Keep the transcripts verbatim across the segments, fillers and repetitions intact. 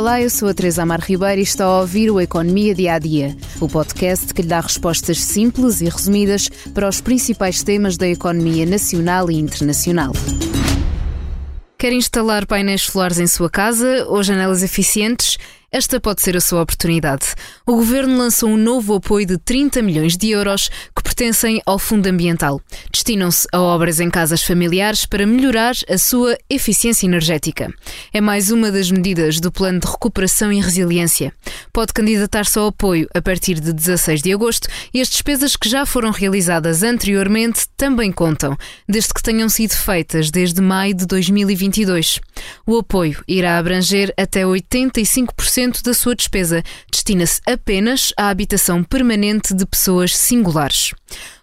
Olá, eu sou a Teresa Amar Ribeiro e está a ouvir o Economia Dia-a-Dia, o podcast que lhe dá respostas simples e resumidas para os principais temas da economia nacional e internacional. Quer instalar painéis solares em sua casa ou janelas eficientes? Esta pode ser a sua oportunidade. O Governo lançou um novo apoio de trinta milhões de euros que pertencem ao Fundo Ambiental. Destinam-se a obras em casas familiares para melhorar a sua eficiência energética. É mais uma das medidas do Plano de Recuperação e Resiliência. Pode candidatar-se ao apoio a partir de dezasseis de agosto e as despesas que já foram realizadas anteriormente também contam, desde que tenham sido feitas desde maio de dois mil e vinte e dois. O apoio irá abranger até oitenta e cinco por cento da sua despesa. Destina-se apenas à habitação permanente de pessoas singulares.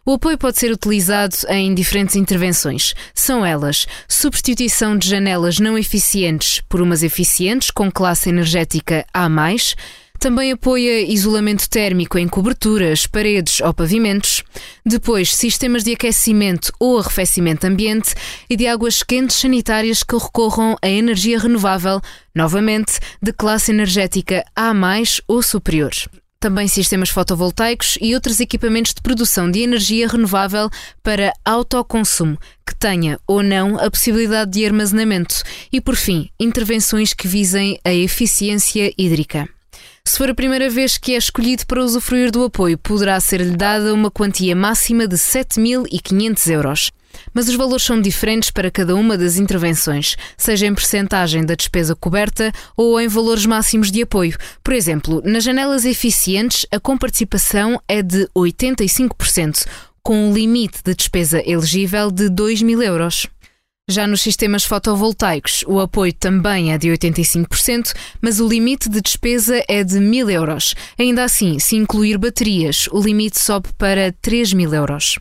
O apoio pode ser utilizado em diferentes intervenções. São elas: substituição de janelas não eficientes por umas eficientes com classe energética A mais, também apoia isolamento térmico em coberturas, paredes ou pavimentos. Depois, sistemas de aquecimento ou arrefecimento ambiente e de águas quentes sanitárias que recorram a energia renovável, novamente de classe energética A mais ou superior. Também sistemas fotovoltaicos e outros equipamentos de produção de energia renovável para autoconsumo, que tenha ou não a possibilidade de armazenamento. E, por fim, intervenções que visem a eficiência hídrica. Se for a primeira vez que é escolhido para usufruir do apoio, poderá ser-lhe dada uma quantia máxima de sete mil e quinhentos euros. Mas os valores são diferentes para cada uma das intervenções, seja em percentagem da despesa coberta ou em valores máximos de apoio. Por exemplo, nas janelas eficientes, a comparticipação é de oitenta e cinco por cento, com um limite de despesa elegível de dois mil euros. Já nos sistemas fotovoltaicos, o apoio também é de oitenta e cinco por cento, mas o limite de despesa é de mil euros. Ainda assim, se incluir baterias, o limite sobe para três mil euros.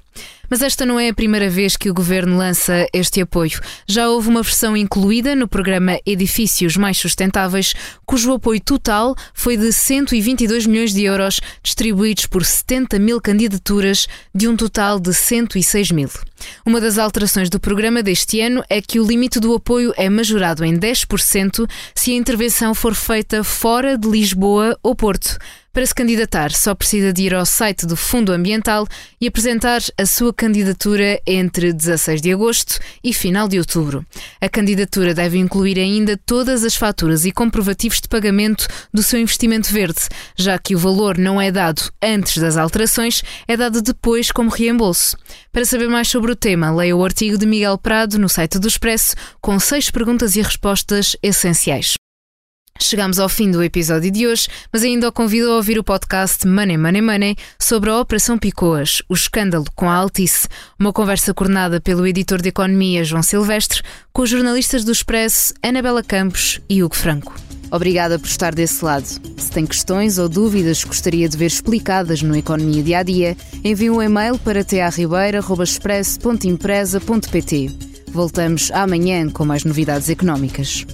Mas esta não é a primeira vez que o Governo lança este apoio. Já houve uma versão incluída no programa Edifícios Mais Sustentáveis, cujo apoio total foi de cento e vinte e dois milhões de euros, distribuídos por setenta mil candidaturas, de um total de cento e seis mil. Uma das alterações do programa deste ano é que o limite do apoio é majorado em dez por cento se a intervenção for feita fora de Lisboa ou Porto. Para se candidatar, só precisa de ir ao site do Fundo Ambiental e apresentar a sua candidatura entre dezasseis de agosto e final de outubro. A candidatura deve incluir ainda todas as faturas e comprovativos de pagamento do seu investimento verde, já que o valor não é dado antes das alterações, é dado depois como reembolso. Para saber mais sobre o tema, leia o artigo de Miguel Prado no site do Expresso, com seis perguntas e respostas essenciais. Chegamos ao fim do episódio de hoje, mas ainda o convido a ouvir o podcast Money, Money, Money sobre a Operação Picoas, o escândalo com a Altice, uma conversa coordenada pelo editor de Economia, João Silvestre, com os jornalistas do Expresso, Anabela Campos e Hugo Franco. Obrigada por estar desse lado. Se tem questões ou dúvidas que gostaria de ver explicadas no Economia Dia-a-Dia, envie um e-mail para t a ribeiro arroba expresso ponto empresa ponto p t. Voltamos amanhã com mais novidades económicas.